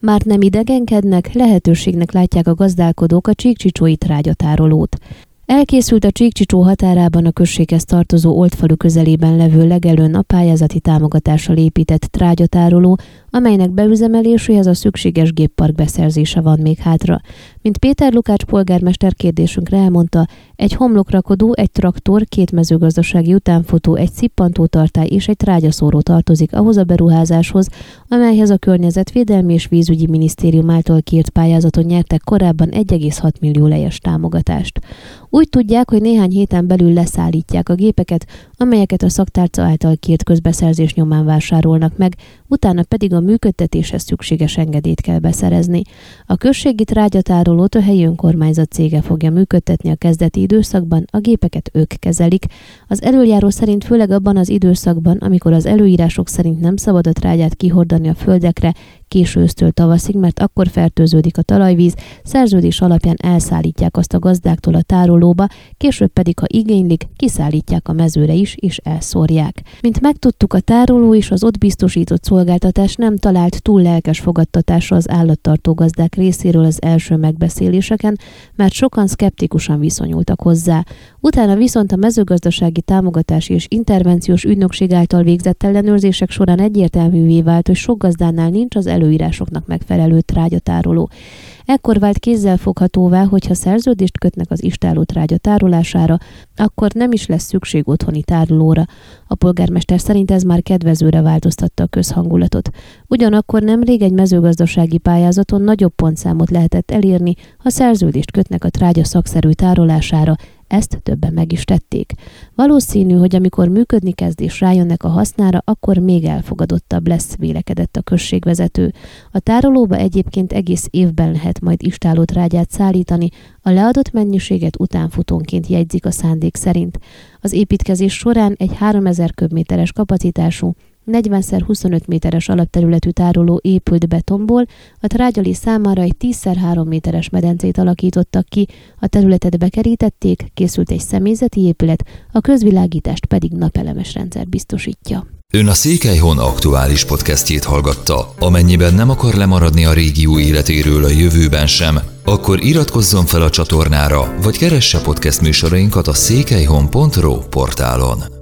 Már nem idegenkednek, lehetőségnek látják a gazdálkodók a csíkcsicsói trágyatárolót. Elkészült a Csíkcsicsó határában a községhez tartozó Oltfalú közelében levő legelőn a pályázati támogatással épített trágyatároló, amelynek beüzemeléséhez a szükséges géppark beszerzése van még hátra. Mint Péter Lukács polgármester kérdésünkre elmondta, egy homlokrakodó, egy traktor, két mezőgazdasági utánfutó, egy szippantótartály és egy trágyaszóró tartozik ahhoz a beruházáshoz, amelyhez a Környezetvédelmi és Vízügyi Minisztérium által kiírt pályázaton nyertek korábban 1,6 millió lejes támogatást. Úgy tudják, hogy néhány héten belül leszállítják a gépeket, amelyeket a szaktárca által kiírt közbeszerzés nyomán vásárolnak meg, utána pedig a működtetéshez szükséges engedélyt kell beszerezni. A községi trágyatárolót a helyi önkormányzat cége fogja működtetni a kezdeti időszakban, a gépeket ők kezelik. Az előjáró szerint főleg abban az időszakban, amikor az előírások szerint nem szabad a trágyát kihordani a földekre, késő ősztől tavaszig, mert akkor fertőződik a talajvíz, szerződés alapján elszállítják azt a gazdáktól a tárolóba, később pedig, ha igénylik, kiszállítják a mezőre is és elszórják. Mint megtudtuk, a tároló és az ott biztosított szolgáltatás nem talált túl lelkes fogadtatásra az állattartó gazdák részéről az első megbeszéléseken, mert sokan szkeptikusan viszonyultak hozzá. Utána viszont a mezőgazdasági támogatási és intervenciós ügynökség által végzett ellenőrzések során egyértelművé vált, hogy sok gazdánál nincs az előírásoknak megfelelő trágyatároló. Ekkor vált kézzelfoghatóvá, hogyha szerződést kötnek az istálló trágya tárolására, akkor nem is lesz szükség otthoni tárolóra. A polgármester szerint ez már kedvezőre változtatta a közhangulatot. Ugyanakkor nemrég egy mezőgazdasági pályázaton nagyobb pontszámot lehetett elérni, ha szerződést kötnek a trágya szakszerű tárolására, ezt többen meg is tették. Valószínű, hogy amikor működni kezd és rájönnek a hasznára, akkor még elfogadottabb lesz, vélekedett a községvezető. A tárolóba egyébként egész évben lehet majd istálló trágyát szállítani, a leadott mennyiséget utánfutónként jegyzik a szándék szerint. Az építkezés során egy 3000 köbméteres kapacitású, 40x25 méteres alapterületű tároló épült betonból, a trágyali számára egy 10x3 méteres medencét alakítottak ki, a területet bekerítették, készült egy személyzeti épület, a közvilágítást pedig napelemes rendszer biztosítja. Ön a Székelyhon aktuális podcastjét hallgatta. Amennyiben nem akar lemaradni a régió életéről a jövőben sem, akkor iratkozzon fel a csatornára, vagy keresse podcast műsorainkat a székelyhon.ro portálon.